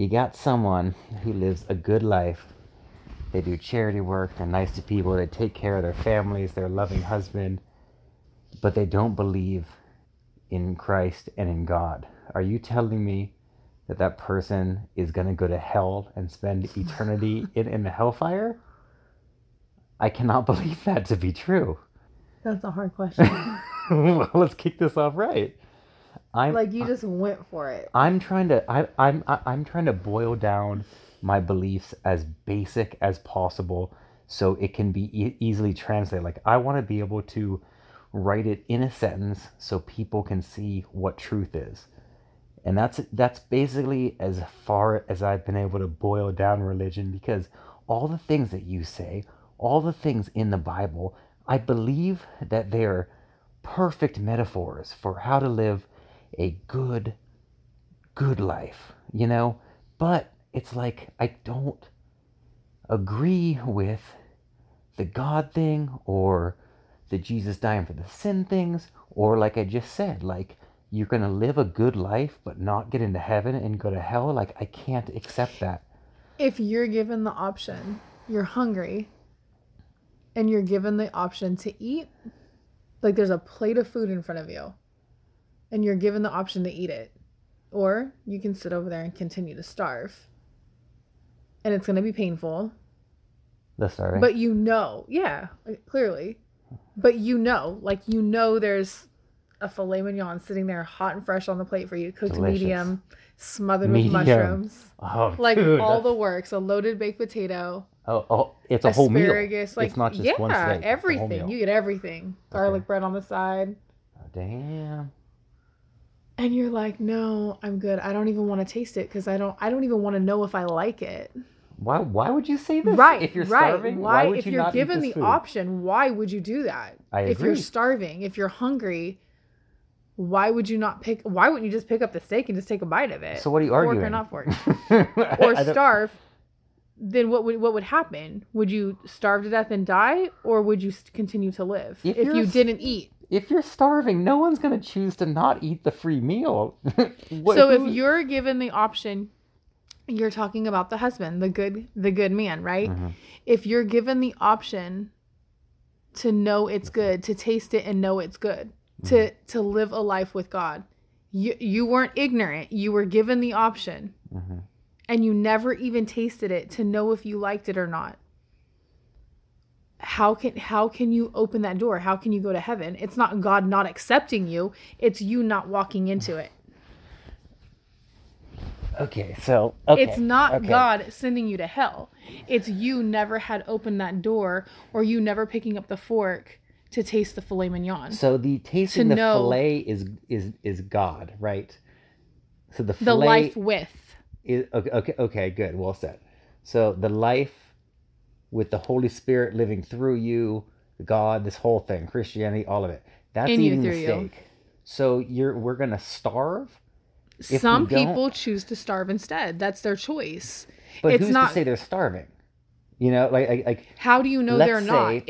you got someone who lives a good life. They do charity work, they're nice to people, they take care of their families, their loving husband, but they don't believe in Christ and in God. Are you telling me that that person is going to go to hell and spend eternity in the hellfire? I cannot believe that to be true. That's a hard question. Well, let's kick this off right. You just went for it. I'm trying to boil down my beliefs as basic as possible so it can be easily translated. Like, I want to be able to write it in a sentence so people can see what truth is. And that's basically as far as I've been able to boil down religion, because all the things that you say, all the things in the Bible, I believe that they're perfect metaphors for how to live a good life, you know? But it's like, I don't agree with the God thing or the Jesus dying for the sin things, or like I just said, like, you're going to live a good life but not get into heaven and go to hell. Like, I can't accept that. If you're given the option, you're hungry, and you're given the option to eat, like there's a plate of food in front of you, and you're given the option to eat it, or you can sit over there and continue to starve, and it's going to be painful. That's all right. But you know, yeah, clearly, but you know there's a filet mignon sitting there hot and fresh on the plate for you, cooked delicious. Medium, smothered with mushrooms. Oh, like, dude, all the works, a loaded baked potato. Oh, it's a whole meal. Asparagus, like, it's not just one steak. Yeah, everything. You get everything. Okay. Garlic bread on the side. Oh, damn. And you're like, no, I'm good. I don't even want to taste it because I don't even want to know if I like it. Why would you say this? Right. If you're starving, why would you not eat this food? If you're given the option, why would you do that? I agree. If you're starving, if you're hungry, why wouldn't you just pick up the steak and just take a bite of it? So what are you arguing? Fork or not fork? Or starve. Then what would happen? Would you starve to death and die, or would you continue to live if you didn't eat? If you're starving, no one's going to choose to not eat the free meal. If you're given the option, you're talking about the husband, the good man, right? Mm-hmm. If you're given the option to know it's good, to taste it and know it's good, to live a life with God. You weren't ignorant. You were given the option. Mm-hmm. And you never even tasted it to know if you liked it or not. How can you open that door? How can you go to heaven? It's not God not accepting you. It's you not walking into it. It's not God sending you to hell. It's you never had opened that door, or you never picking up the fork to taste the filet mignon. So the tasting the filet is God, right? So the filet, the life with is okay, good, well said. So the life with the Holy Spirit living through you, God, this whole thing, Christianity, all of it. That's eating the steak. So we're gonna starve. Some people choose to starve instead. That's their choice. But it's who's not to say they're starving? You know, like how do you know they're not?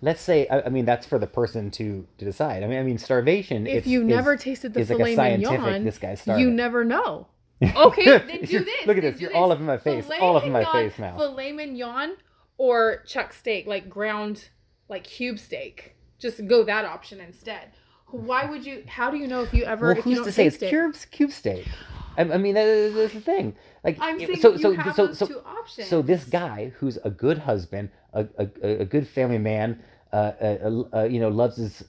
Let's say, I mean, that's for the person to decide. I mean, starvation. If you never tasted the filet mignon, this guy's starving. You never know. Okay, then do this. Look at this. You're all up in my face. All up in my face now. Filet mignon or chuck steak, like ground, like cube steak. Just go that option instead. Why would you? How do you know if you ever? Well, who's to say it's cube steak? I mean, that's the thing. Like, I'm saying you have two options. So this guy who's a good husband, a good family man, you know, loves his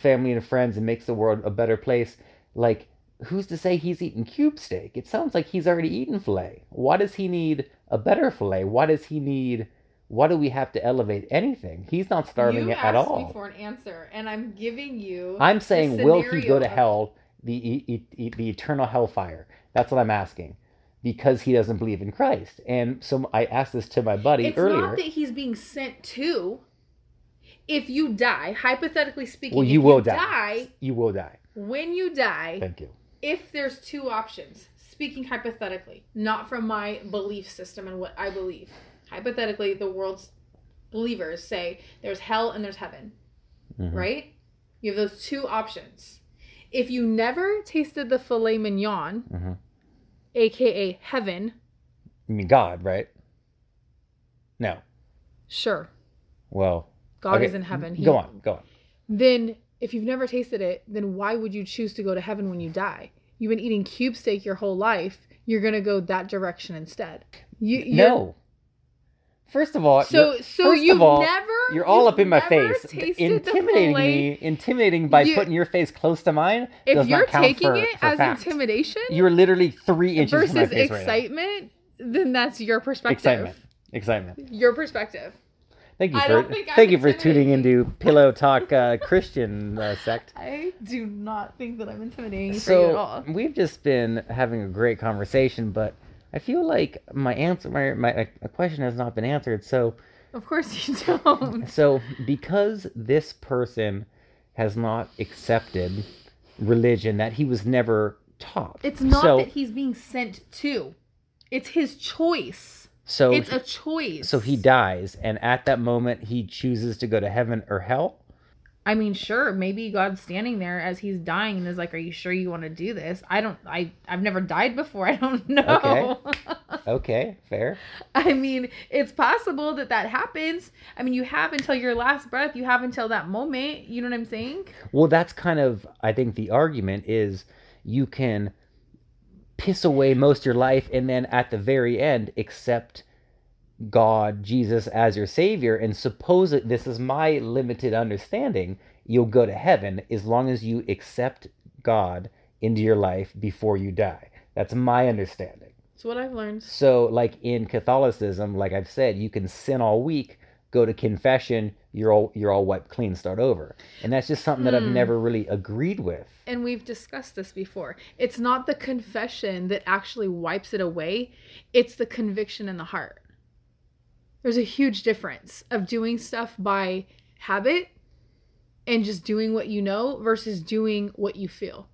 family and friends and makes the world a better place. Like, who's to say he's eating cube steak? It sounds like he's already eaten filet. Why does he need a better filet? Why do we have to elevate anything? He's not starving at all. You asked me for an answer, and I'm giving you. I'm saying, will he go to hell? The eternal hellfire. That's what I'm asking, because he doesn't believe in Christ. And so I asked this to my buddy earlier. It's not that he's being sent to. If you die, hypothetically speaking, well, you will die. When you die, thank you. If there's two options, speaking hypothetically, not from my belief system and what I believe. Hypothetically, the world's believers say there's hell and there's heaven, mm-hmm. right? You have those two options. If you never tasted the filet mignon, mm-hmm. aka heaven. You mean God, right? No. Sure. Well. God is in heaven. Go on. Then, if you've never tasted it, then why would you choose to go to heaven when you die? You've been eating cube steak your whole life. You're going to go that direction instead. No. First of all, you're all up in my face, intimidating by putting your face close to mine. If you're taking it as intimidation, you're literally 3 inches from my face versus excitement. Right, then that's your perspective. Excitement. Your perspective. Thank you for tuning into Pillow Talk Christian Sect. I do not think that I'm intimidating for you at all. We've just been having a great conversation, but I feel like my question has not been answered, so... Of course you don't. So, because this person has not accepted religion that he was never taught... It's not that he's being sent to. It's his choice. So it's a choice. So he dies, and at that moment, he chooses to go to heaven or hell? I mean, sure, maybe God's standing there as he's dying and is like, are you sure you want to do this? I've never died before. I don't know. Okay, fair. I mean, it's possible that happens. I mean, you have until your last breath. You have until that moment. You know what I'm saying? Well, that's kind of, I think the argument is you can piss away most of your life and then at the very end accept God, Jesus as your savior, and suppose that this is my limited understanding, you'll go to heaven as long as you accept God into your life before you die. That's my understanding. It's what I've learned. So like in Catholicism, like I've said, you can sin all week, go to confession, you're all wiped clean, start over. And that's just something that I've never really agreed with. And we've discussed this before. It's not the confession that actually wipes it away. It's the conviction in the heart. There's a huge difference of doing stuff by habit and just doing what you know versus doing what you feel.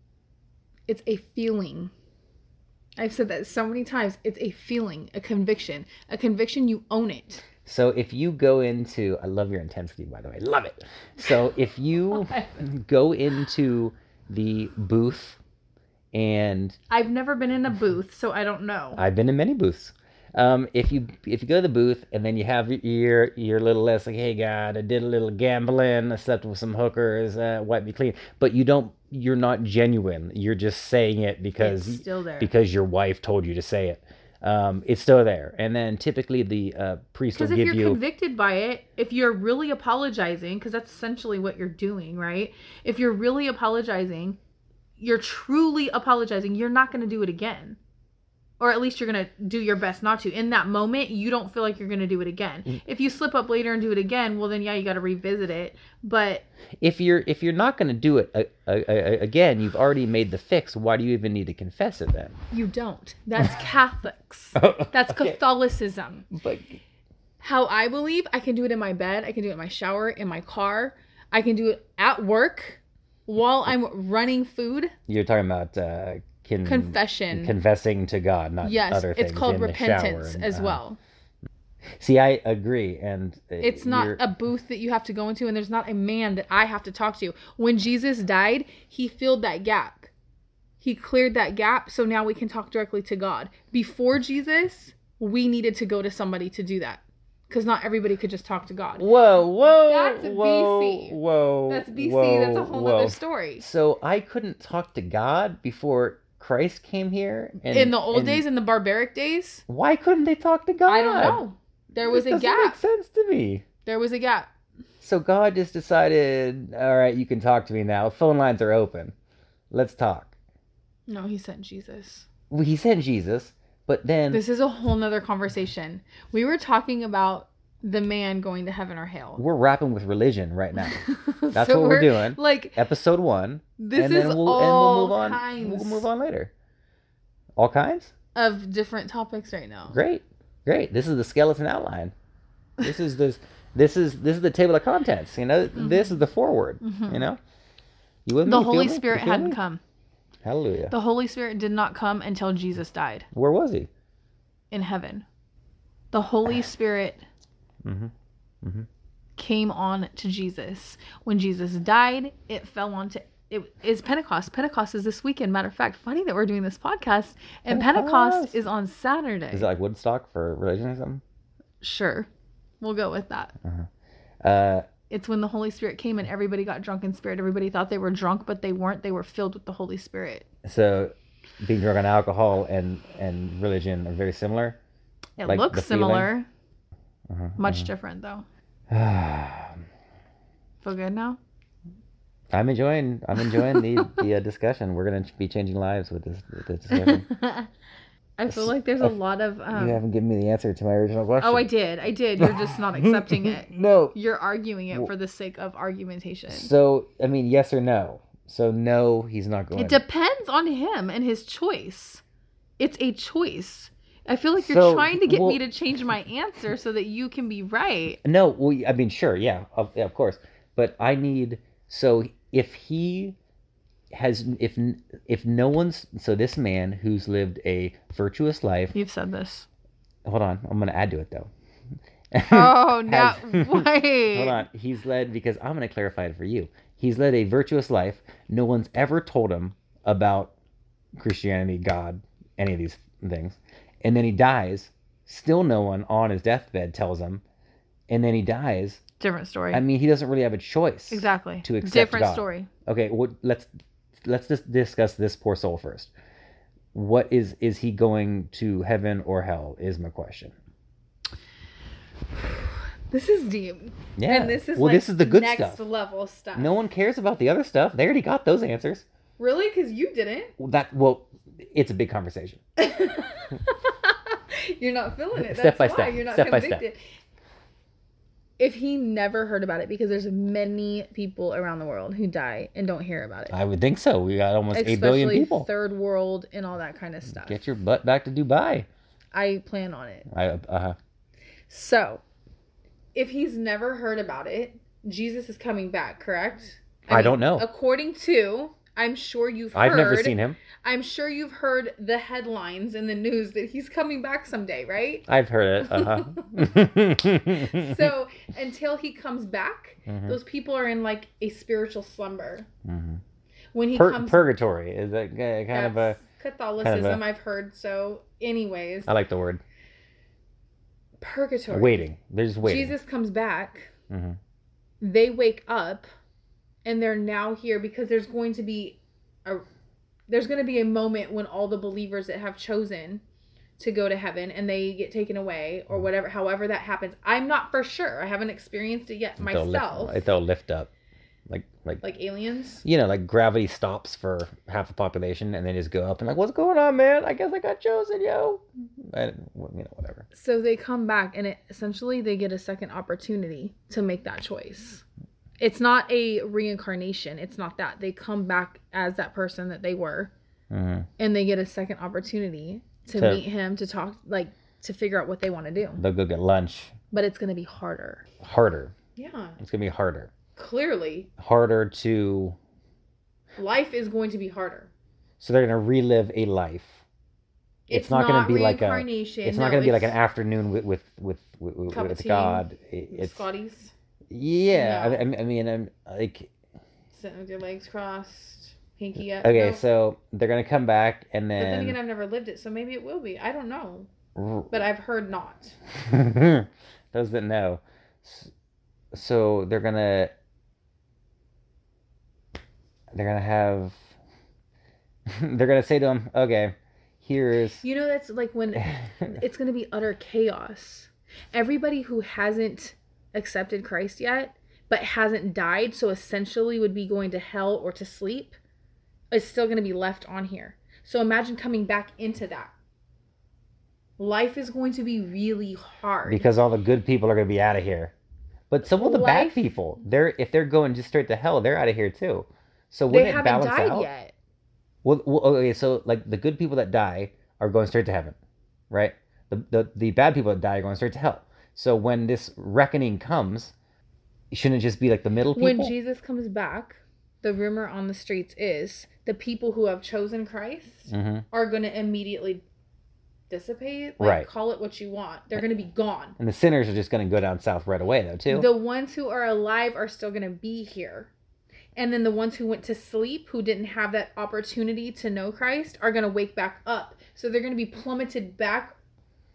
It's a feeling. I've said that so many times. It's a feeling, a conviction. A conviction, you own it. So if you go into... I love your intensity, by the way. Love it. So if you go into the booth and... I've never been in a booth, so I don't know. I've been in many booths. If you go to the booth and then you have your little list like, hey God, I did a little gambling, I slept with some hookers, wipe me clean, but you're not genuine. You're just saying it because your wife told you to say it. It's still there. And then typically the priest will give you... Because if you're convicted by it, if you're really apologizing, because that's essentially what you're doing, right? If you're really apologizing, you're truly apologizing. You're not going to do it again. Or at least you're going to do your best not to. In that moment, you don't feel like you're going to do it again. If you slip up later and do it again, well, then, yeah, you got to revisit it. But if you're not going to do it again, you've already made the fix. Why do you even need to confess it then? You don't. That's Catholics. That's okay. Catholicism. But how I believe, I can do it in my bed. I can do it in my shower, in my car. I can do it at work while I'm running food. You're talking about... confession. Confessing to God, not other things. Yes, it's called repentance as well. See, I agree. And it's not a booth that you have to go into, and there's not a man that I have to talk to. When Jesus died, he filled that gap. He cleared that gap, so now we can talk directly to God. Before Jesus, we needed to go to somebody to do that. Because not everybody could just talk to God. Whoa. That's BC. That's a whole other story. So I couldn't talk to God before... Christ came here in the old days, in the barbaric days. Why couldn't they talk to God? I don't know. There was a gap. It makes sense to me. There was a gap. So God just decided, all right, you can talk to me now. Phone lines are open. Let's talk. No, he sent Jesus. Well, he sent Jesus, but then this is a whole nother conversation. We were talking about the man going to heaven or hell. We're rapping with religion right now. That's so what we're doing. Like episode 1. This and is then we'll, all and we'll move on, kinds. We'll move on later. All kinds of different topics right now. Great. This is the skeleton outline. This is the table of contents. You know, mm-hmm. This is the foreword. Mm-hmm. You know, you with me? The Holy Spirit hadn't come. Hallelujah. The Holy Spirit did not come until Jesus died. Where was he? In heaven. The Holy Spirit. Mm-hmm. Mm-hmm. Came on to Jesus. When Jesus died, it fell onto It is Pentecost. Pentecost is this weekend. Matter of fact, funny that we're doing this podcast, and Pentecost is on Saturday. Is it like Woodstock for religion or something? Sure. We'll go with that. Uh-huh. It's when the Holy Spirit came and everybody got drunk in spirit. Everybody thought they were drunk, but they weren't. They were filled with the Holy Spirit. So being drunk on alcohol and religion are very similar? It like looks similar. Uh-huh, much different, though. Feel good now? I'm enjoying the discussion. We're going to be changing lives with this discussion. I feel like there's a lot of... you haven't given me the answer to my original question. Oh, I did. You're just not accepting it. No. You're arguing it for the sake of argumentation. So, I mean, yes or no? So, no, he's not going. It depends on him and his choice. It's a choice. I feel like you're trying to get me to change my answer so that you can be right. No, well, I mean, sure, yeah, of course. But I need... So if he has, if no one's, so this man who's lived a virtuous life. You've said this. Hold on. I'm going to add to it though. Oh, no. Wait. Hold on. He's led, because I'm going to clarify it for you. He's led a virtuous life. No one's ever told him about Christianity, God, any of these things. And then he dies. Still no one on his deathbed tells him. And then he dies. Different story. I mean, he doesn't really have a choice. Exactly. To accept different God. Story. Okay, well, let's just discuss this poor soul first. What is he going to heaven or hell? Is my question. This is deep. Yeah. And this is this is the good next stuff. Level stuff. No one cares about the other stuff. They already got those answers. Really? Because you didn't. Well, it's a big conversation. You're not feeling it. Step That's by why. Step. You're not step convicted. By step. If he never heard about it, because there's many people around the world who die and don't hear about it. I would think so. We got almost 8 billion people. Especially third world and all that kind of stuff. Get your butt back to Dubai. I plan on it. So, if he's never heard about it, Jesus is coming back, correct? I don't know. According to... I'm sure you've heard. I've never seen him. I'm sure you've heard the headlines in the news that he's coming back someday, right? I've heard it. So until he comes back, those people are in like a spiritual slumber. Mm-hmm. When he comes, purgatory is that kind of a Catholicism? Kind of a, I've heard. So, anyways, I like the word purgatory. Waiting. They're just waiting. Jesus comes back. Mm-hmm. They wake up. And they're now here because there's going to be a moment when all the believers that have chosen to go to heaven and they get taken away or whatever, however that happens. I'm not for sure. I haven't experienced it yet myself. They'll lift up. Like aliens? You know, like gravity stops for half the population and they just go up and like, what's going on, man? I guess I got chosen, yo. Whatever. So they come back and essentially they get a second opportunity to make that choice. It's not a reincarnation. It's not that. They come back as that person that they were. Mm-hmm. And they get a second opportunity to meet him, to talk, like, to figure out what they want to do. They'll go get lunch. But it's going to be harder. Harder. Yeah. It's going to be harder. Clearly. Harder to... Life is going to be harder. So they're going to relive a life. It's not going to be like a... It's not going to be like an afternoon with God. It's Scotties. Yeah, no. I mean, I'm like sitting with your legs crossed, pinky up. Okay, no. So they're gonna come back, and then. But then again, I've never lived it, so maybe it will be. I don't know, but I've heard not. Those that know, so they're gonna say to him, okay, here's. You know, that's like when it's gonna be utter chaos. Everybody who hasn't accepted Christ yet but hasn't died, so essentially would be going to hell or to sleep, is still going to be left on here. So imagine coming back into that. Life is going to be really hard because all the good people are going to be out of here, but some of the bad people, if they're going just straight to hell, they're out of here too. So wouldn't it balance out? They haven't died yet. Well, okay, so like the good people that die are going straight to heaven, right? The bad people that die are going straight to hell. So when this reckoning comes, shouldn't it just be like the middle people? When Jesus comes back, the rumor on the streets is the people who have chosen Christ are going to immediately dissipate. Like, right. Call it what you want. They're going to be gone. And the sinners are just going to go down south right away, though, too. The ones who are alive are still going to be here. And then the ones who went to sleep, who didn't have that opportunity to know Christ, are going to wake back up. So they're going to be plummeted back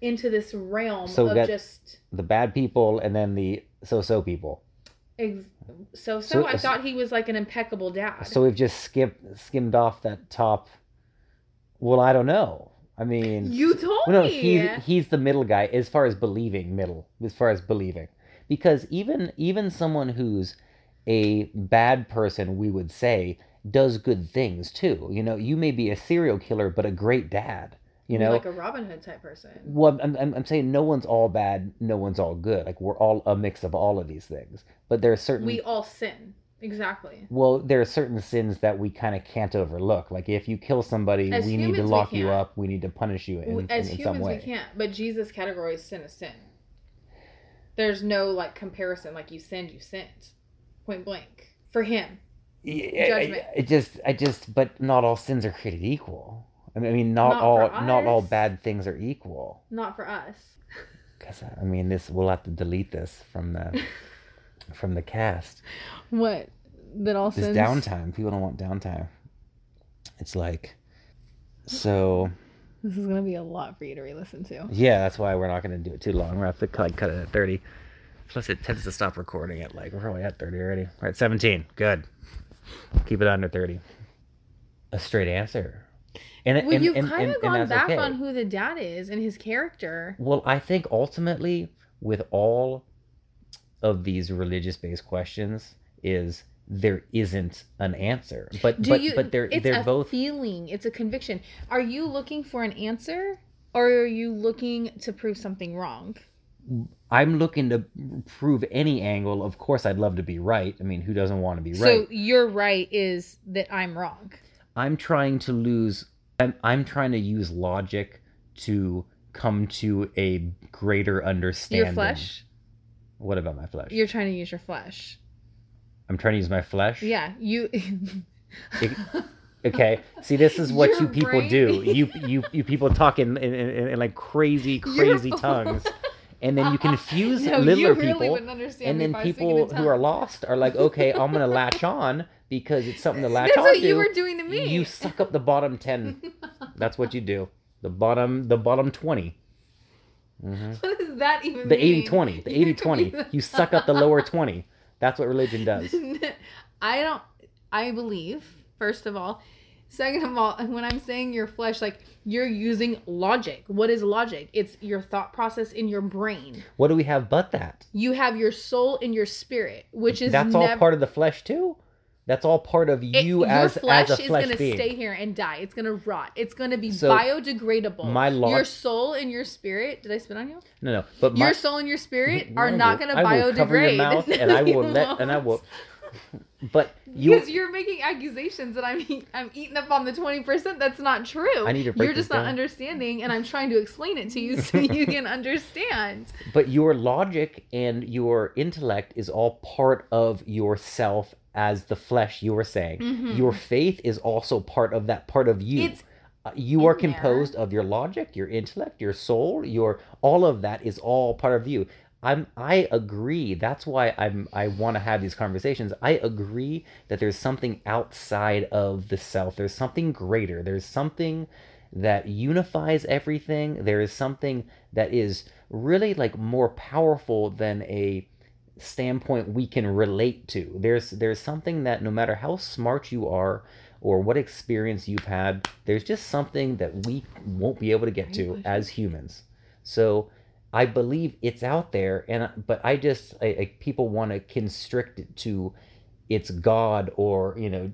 into this realm of just... the bad people and then the so-so people. I thought he was like an impeccable dad. So we've just skimmed off that top. Well, I don't know. I mean... You told me! He's the middle guy as far as believing Because even someone who's a bad person, we would say, does good things too. You know, you may be a serial killer, but a great dad. You know, like a Robin Hood type person. Well, I'm saying no one's all bad, no one's all good. Like we're all a mix of all of these things. But there are certain... We all sin. Exactly. Well, there are certain sins that we kind of can't overlook. Like if you kill somebody, we need to lock you up. We need to punish you in some way. As humans, we can't. But Jesus categorizes sin as sin. There's no like comparison. Like you sinned. Point blank. For him. Yeah, judgment. But not all sins are created equal. I mean, not all bad things are equal. Not for us. Because we'll have to delete this from the cast. What? That all sins. It's downtime. People don't want downtime. It's like, so. This is gonna be a lot for you to re-listen to. Yeah, that's why we're not gonna do it too long. We're gonna have to cut it at 30. Plus, it tends to stop recording at we're probably at 30 already. We're at 17. Good. Keep it under 30. A straight answer. You've kind of gone back on who the dad is and his character. Well, I think ultimately, with all of these religious-based questions, is there isn't an answer. But they're both... It's a feeling. It's a conviction. Are you looking for an answer, or are you looking to prove something wrong? I'm looking to prove any angle. Of course, I'd love to be right. I mean, who doesn't want to be right? So your right is that I'm wrong. I'm trying to use logic to come to a greater understanding. Your flesh? What about my flesh? You're trying to use your flesh. I'm trying to use my flesh? Yeah, you... Okay, see, this is what your people brain... do. You people talk in like crazy tongues. And then you confuse littler people. And then people who are lost are like, okay, I'm going to latch on because it's something to latch on to. That's what you were doing to me. You suck up the bottom 10. That's what you do. The bottom 20. Mm-hmm. What does that even mean? 80-20. The 80-20. You suck up the lower 20. That's what religion does. I believe, first of all. Second of all, when I'm saying your flesh, like, you're using logic. What is logic? It's your thought process in your brain. What do we have but that? You have your soul and your spirit, which is all part of the flesh, too? That's all part of you as a flesh being. Your flesh is going to stay here and die. It's going to rot. It's going to be biodegradable. Your soul and your spirit... Did I spit on you? No. But your soul and your spirit are not going to biodegrade. I will cover your mouth and I will let... And I will... But because you're making accusations that I'm eating up on the 20%. That's not true. I need to break You're just not down. Understanding, and I'm trying to explain it to you so you can understand. But your logic and your intellect is all part of yourself as the flesh. You were saying your faith is also part of that part of you. You are composed of your logic, your intellect, your soul, your all of that is all part of you. I agree. That's why I want to have these conversations. I agree that there's something outside of the self. There's something greater. There's something that unifies everything. There is something that is really like more powerful than a standpoint we can relate to. There's something that no matter how smart you are or what experience you've had, there's just something that we won't be able to get to as humans. So I believe it's out there, but people want to constrict it to it's God or, you know,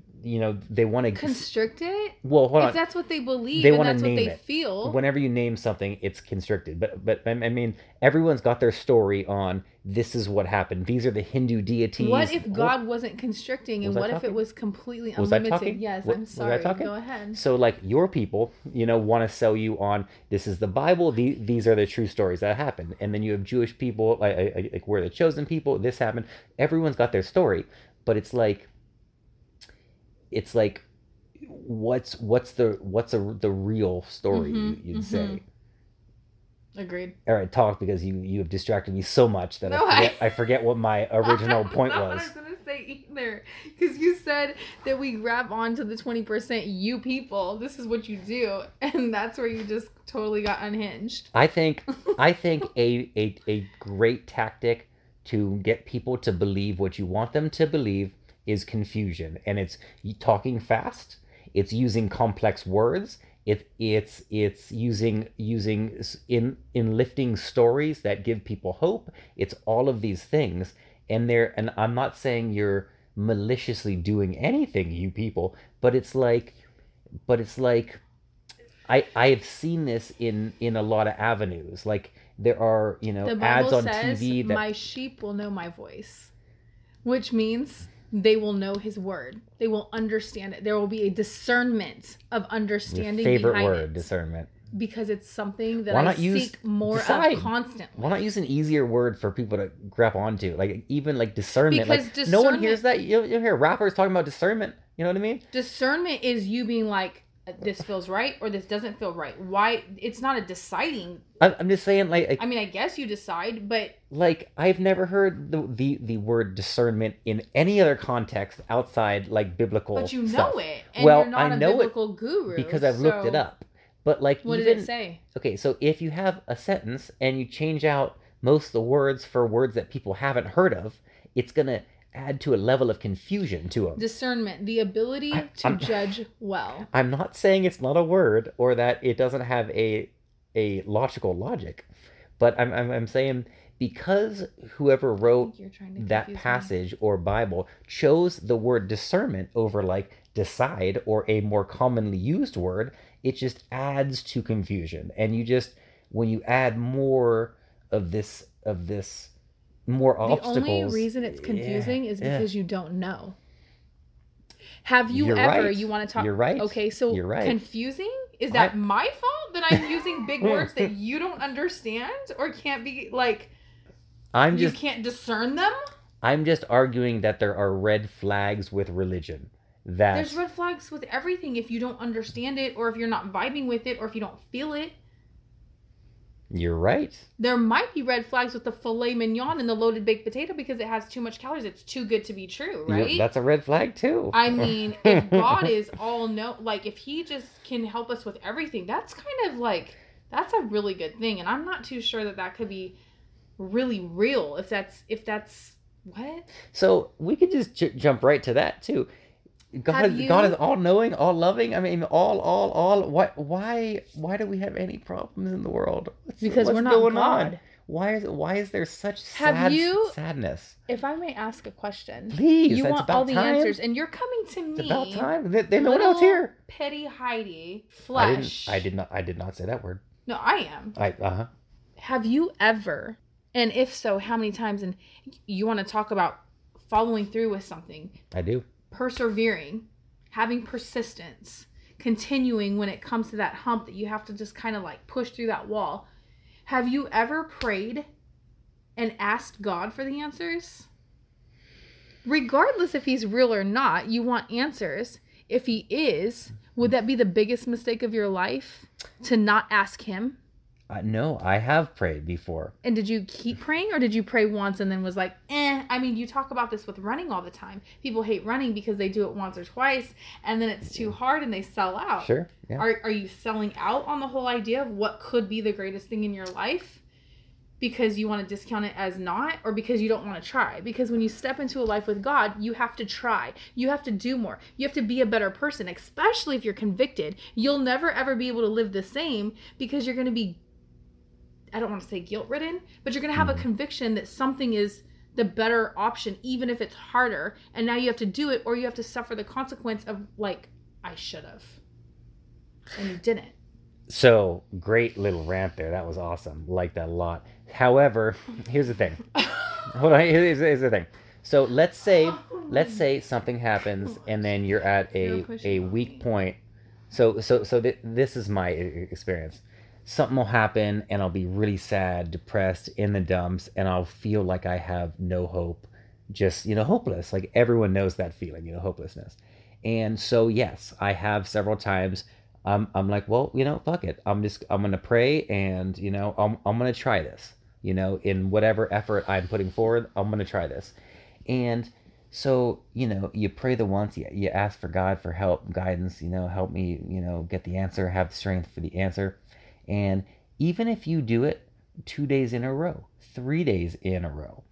they want to... Constrict it? Well, hold on. That's what they believe and that's what they feel. Whenever you name something, it's constricted. But I mean, everyone's got their story on this is what happened. These are the Hindu deities. What if God wasn't constricting and what if it was completely unlimited? Was I talking? Yes, I'm sorry. Go ahead. So like your people, want to sell you on this is the Bible. These are the true stories that happened. And then you have Jewish people, like we're the chosen people. This happened. Everyone's got their story. But it's like, what's the real story, you'd say? Agreed. All right, talk, because you have distracted me so much that I forget what my original point was. That's what I was going to say either, because you said that we grab on to the 20% you people. This is what you do, and that's where you just totally got unhinged. I think a great tactic to get people to believe what you want them to believe is confusion, and it's talking fast. It's using complex words. It's using in lifting stories that give people hope. It's all of these things, and I'm not saying you're maliciously doing anything, you people, but it's like I've seen this in a lot of avenues. Like there are the Bible ads on says, TV that my sheep will know my voice, which means they will know his word. They will understand it. There will be a discernment of understanding. Your favorite word, discernment. Because it's something that I seek more of constantly. Why not use an easier word for people to grab onto? Like even like discernment. Because like, no one hears that. You'll hear rappers talking about discernment. You know what I mean? Discernment is you being like, this feels right or this doesn't feel right. Why? It's not a deciding. I'm just saying, like, I mean, I guess you decide, but like I've never heard the word discernment in any other context outside like biblical. But you stuff. Know it. And well, you're not I know a biblical it guru because I've looked it up. But like, what did it say? Okay, so if you have a sentence and you change out most of the words for words that people haven't heard of, it's gonna add to a level of confusion to them. Discernment, the ability to judge well. I'm not saying it's not a word or that it doesn't have a logical logic, but I'm saying because whoever wrote that passage or Bible chose the word discernment over like decide or a more commonly used word, it just adds to confusion. And you just, when you add more of this more obstacles. The only reason it's confusing is because you don't know. Have you You're ever, right. you want to talk? You're right. Okay, so You're right. confusing? Is that my fault that I'm using big words that you don't understand or can't be like, you can't discern them? I'm just arguing that there are red flags with religion. There's red flags with everything if you don't understand it or if you're not vibing with it or if you don't feel it. You're right. There might be red flags with the filet mignon and the loaded baked potato because it has too much calories. It's too good to be true, right? That's a red flag too. I mean, if God is all know, like if he just can help us with everything, that's kind of like, that's a really good thing. And I'm not too sure that could be really real if that's what? So we could just jump right to that too. God is all-knowing, all-loving. I mean, all. Why do we have any problems in the world? Because we're not going God. On? Why is there such sadness? If I may ask a question. Please, you want all the answers, and you're coming to me. It's about time. There's no one else here. Petty Heidi flesh. I did not say that word. No, I am. Have you ever, and if so, how many times, and you want to talk about following through with something. I do. Persevering, having persistence, continuing when it comes to that hump that you have to just kind of like push through that wall. Have you ever prayed and asked God for the answers? Regardless if he's real or not, you want answers. If he is, would that be the biggest mistake of your life to not ask him? No, I have prayed before. And did you keep praying, or did you pray once and then was like, eh? I mean, you talk about this with running all the time. People hate running because they do it once or twice, and then it's too hard and they sell out. Sure. Yeah. Are you selling out on the whole idea of what could be the greatest thing in your life because you want to discount it as not, or because you don't want to try? Because when you step into a life with God, you have to try. You have to do more. You have to be a better person, especially if you're convicted. You'll never, ever be able to live the same because you're going to be, I don't want to say guilt-ridden, but you're going to have a conviction that something is the better option, even if it's harder. And now you have to do it, or you have to suffer the consequence of, like, I should have. And you didn't. So, great little rant there. That was awesome. Liked that a lot. However, here's the thing. Hold on. Here's the thing. So, let's say something happens, and then you're at a weak point. So this is my experience. Something will happen and I'll be really sad, depressed, in the dumps, and I'll feel like I have no hope, just, hopeless. Like everyone knows that feeling, hopelessness. And so, yes, I have several times I'm like, well, fuck it. I'm going to pray, and, I'm going to try this, in whatever effort I'm putting forward, I'm going to try this. And so, you pray the once, you ask for God for help, guidance, help me, get the answer, have strength for the answer. And even if you do it 2 days in a row, 3 days in a row,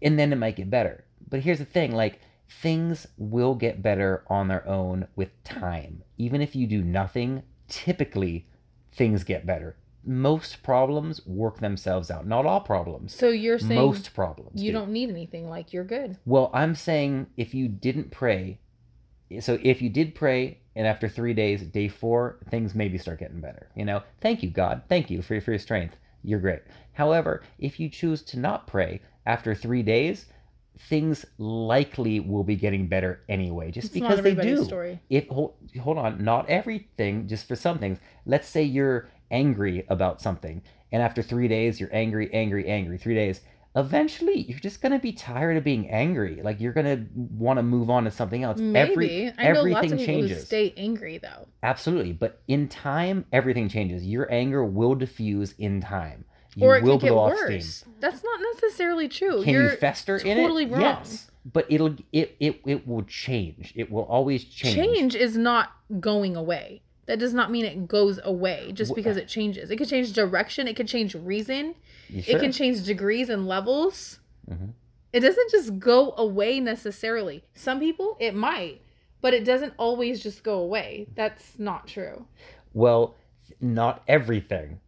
and then it might get better. But here's the thing, things will get better on their own with time. Even if you do nothing, typically things get better. Most problems work themselves out. Not all problems. So you're saying most problems you don't need anything, you're good. Well, I'm saying if you didn't pray, so if you did pray and after 3 days, day four, things maybe start getting better. Thank you, God. Thank you for your strength. You're great. However, if you choose to not pray after 3 days, things likely will be getting better anyway, just it's because they do. Story. If hold on, not everything, just for some things. Let's say you're angry about something, and after 3 days, you're angry. 3 days, eventually, you're just gonna be tired of being angry. You're gonna want to move on to something else. Maybe everything lots of changes. Who stay angry though. Absolutely, but in time, everything changes. Your anger will diffuse in time. You or it will could get worse. Steam. That's not necessarily true. Can you fester in it? Totally wrong. Yes, but it will change. It will always change. Change is not going away. That does not mean it goes away just because it changes. It could change direction. It could change reason. Sure? It can change degrees and levels. Mm-hmm. It doesn't just go away necessarily. Some people, it might, but it doesn't always just go away. That's not true. Well, not everything.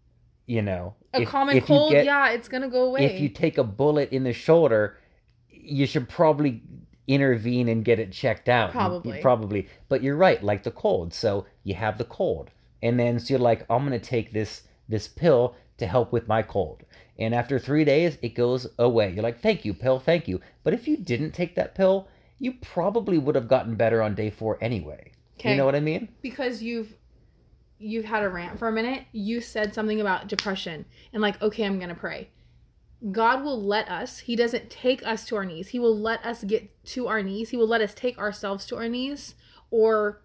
A common cold, it's going to go away. If you take a bullet in the shoulder, you should probably intervene and get it checked out. Probably. But you're right, the cold. So you have the cold. And then so you're like, I'm going to take this pill to help with my cold. And after 3 days, it goes away. You're like, thank you, pill, thank you. But if you didn't take that pill, you probably would have gotten better on day four anyway. Okay. You know what I mean? Because you've had a rant for a minute. You said something about depression and okay, I'm going to pray. God will let us. He doesn't take us to our knees. He will let us get to our knees. He will let us take ourselves to our knees, or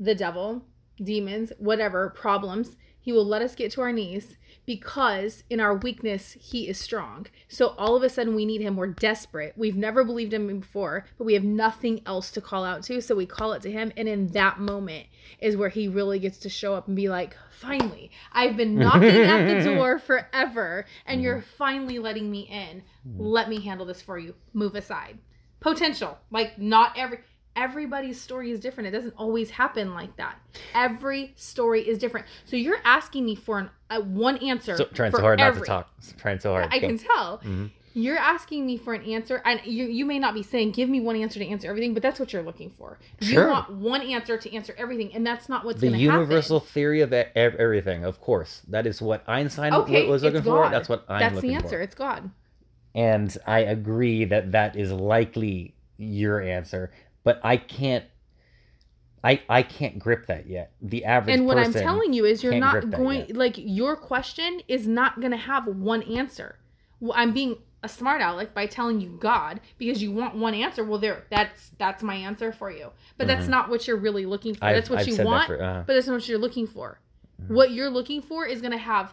the devil, demons, whatever problems. He will let us get to our knees because in our weakness, he is strong. So all of a sudden we need him. We're desperate. We've never believed him before, but we have nothing else to call out to. So we call it to him. And in that moment is where he really gets to show up and be like, finally, I've been knocking at the door forever and you're finally letting me in. Let me handle this for you. Move aside. Potential. Not everybody's story is different. It doesn't always happen like that. Every story is different. So you're asking me for one answer. So, trying so hard not to talk. Trying so hard. I can tell. Mm-hmm. You're asking me for an answer. And you may not be saying, give me one answer to answer everything, but that's what you're looking for. Sure. You want one answer to answer everything, and that's not what's going to happen. The universal theory of everything, of course. That is what Einstein was looking for. That's what I'm looking for. That's the answer. It's God. And I agree that is likely your answer. But I can't. I can't grip that yet. The average person. And what I'm telling you is, you're not going. Your question is not going to have one answer. Well, I'm being a smart aleck by telling you God because you want one answer. Well, that's my answer for you. But that's not what you're really looking for. That's what you want. But that's not what you're looking for. Mm-hmm. What you're looking for is going to have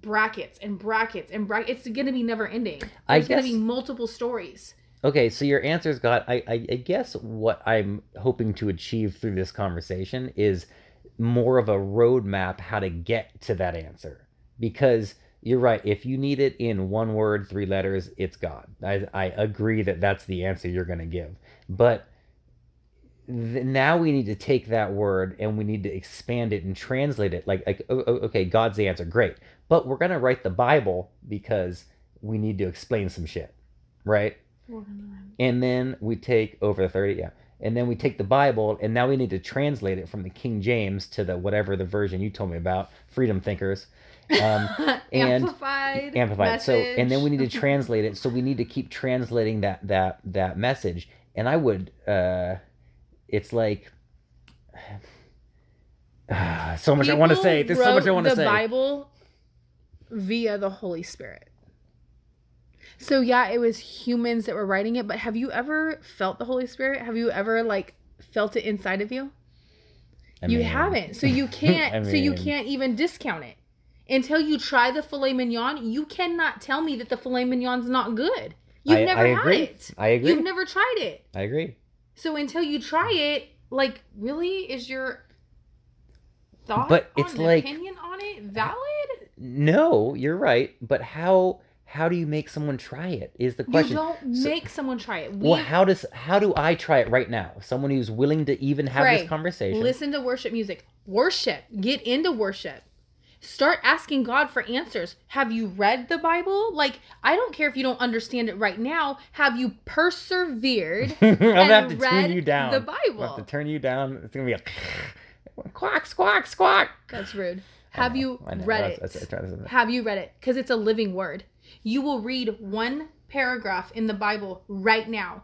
brackets and brackets and brackets. It's going to be never ending. It's going to be multiple stories. Okay, so your answer's God. I guess what I'm hoping to achieve through this conversation is more of a roadmap how to get to that answer. Because you're right, if you need it in one word, three letters, it's God. I agree that's the answer you're going to give. But now we need to take that word and we need to expand it and translate it. Okay, God's the answer, great. But we're going to write the Bible because we need to explain some shit, right? And then we take over 30, and then we take the Bible, and now we need to translate it from the King James to the whatever the version you told me about, Freedom Thinkers, and amplified. Message. So, and then we need to translate it. So we need to keep translating that message. And I would, it's like. So much I want to say. There's so much I want to say. The Bible via the Holy Spirit. So, it was humans that were writing it, but have you ever felt the Holy Spirit? Have you ever, felt it inside of you? You haven't. So you can't so you can't even discount it. Until you try the filet mignon, you cannot tell me that the filet mignon's not good. You've never had it. I agree. You've never tried it. I agree. So until you try it, like, really, is your thought opinion on it valid? No, you're right. But how do you make someone try it is the question. You don't make someone try it. Well, how do I try it right now? Someone who's willing to even have this conversation. Listen to worship music. Worship. Get into worship. Start asking God for answers. Have you read the Bible? Like, I don't care if you don't understand it right now. Have you persevered? I'm gonna have to turn you down. The Bible. I'll have to turn you down. It's gonna be a quack, squawk, squawk. That's rude. Have you read it? Because it's a living word. You will read one paragraph in the Bible right now.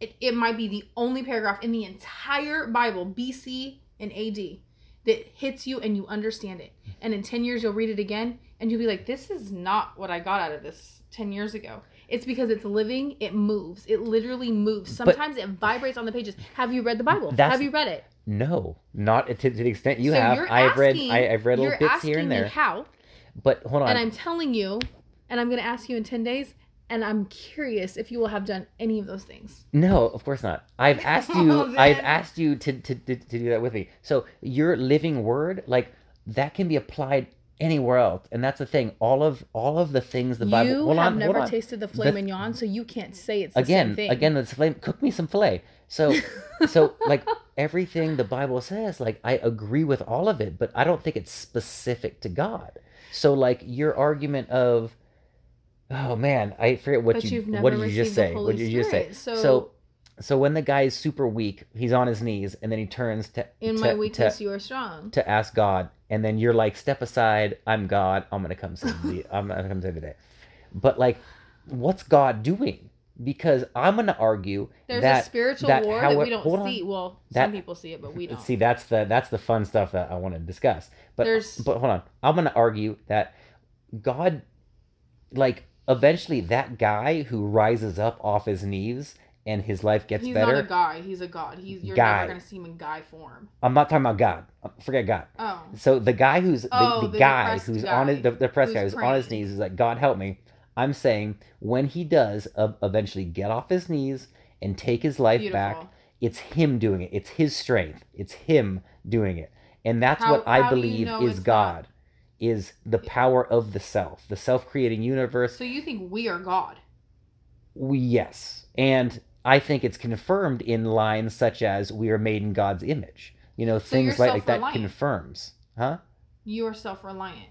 It might be the only paragraph in the entire Bible, BC and AD, that hits you and you understand it. And in 10 years, you'll read it again and you'll be like, this is not what I got out of this 10 years ago. It's because it's living. It moves. It literally moves. Sometimes it vibrates on the pages. Have you read the Bible? Have you read it? No, not to the extent you have. I've read little bits here and there. How? But hold on. And I'm telling you, and I'm going to ask you in 10 days, and I'm curious if you will have done any of those things. No, of course not. I've asked you. I've asked you to do that with me. So your living word, like, that can be applied anywhere else, and that's the thing. All of the things the Bible. You have never tasted the filet mignon, so you can't say it's the same thing. Again, the filet. Cook me some filet. So like, everything the Bible says, like, I agree with all of it, but I don't think it's specific to God. So, like, your argument of, oh man, I forget what did you just say? So when the guy is super weak, he's on his knees, and then he turns to my weakness, you are strong, to ask God, and then you're like, step aside, I'm God, I'm gonna come save you. I'm gonna come save the day. But, like, what's God doing? Because I'm going to argue there's a spiritual war that we don't see. Well, some people see it, but we don't. See, that's the fun stuff that I want to discuss. But hold on. I'm going to argue that God, like, eventually that guy who rises up off his knees and his life gets better. He's not a guy. He's a God. You're never going to see him in guy form. I'm not talking about God. Forget God. Oh. So the guy who's on his knees is like, God, help me. I'm saying when he does eventually get off his knees and take his life back, it's him doing it. It's his strength. It's him doing it. And that's what I believe is God, is the power of the self, the self-creating universe. So you think we are God? Yes. And I think it's confirmed in lines such as, we are made in God's image. You know, so things like that confirms. Huh? You are self-reliant.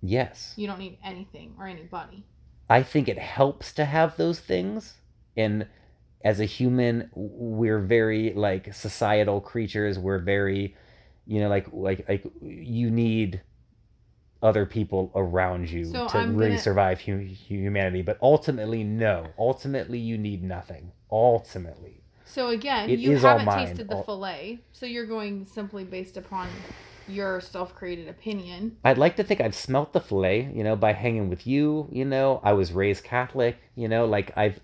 Yes. You don't need anything or anybody. I think it helps to have those things. And as a human, we're very, like, societal creatures. We're very, you know, like you need other people around you to really survive humanity. But ultimately, no. Ultimately, you need nothing. Ultimately. So again, you haven't tasted the filet. So you're going simply based upon your self-created opinion. I'd like to think I've smelt the filet, you know, by hanging with you, you know. I was raised Catholic, you know, like, I've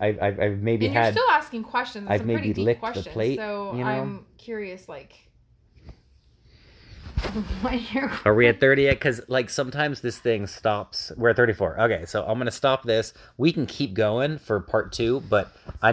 maybe and had... And you're still asking questions. I've maybe licked the plate, so, you know? I'm curious, like... Are we at 30 yet? Because, like, sometimes this thing stops. We're at 34. Okay, so I'm going to stop this. We can keep going for part 2, but I need...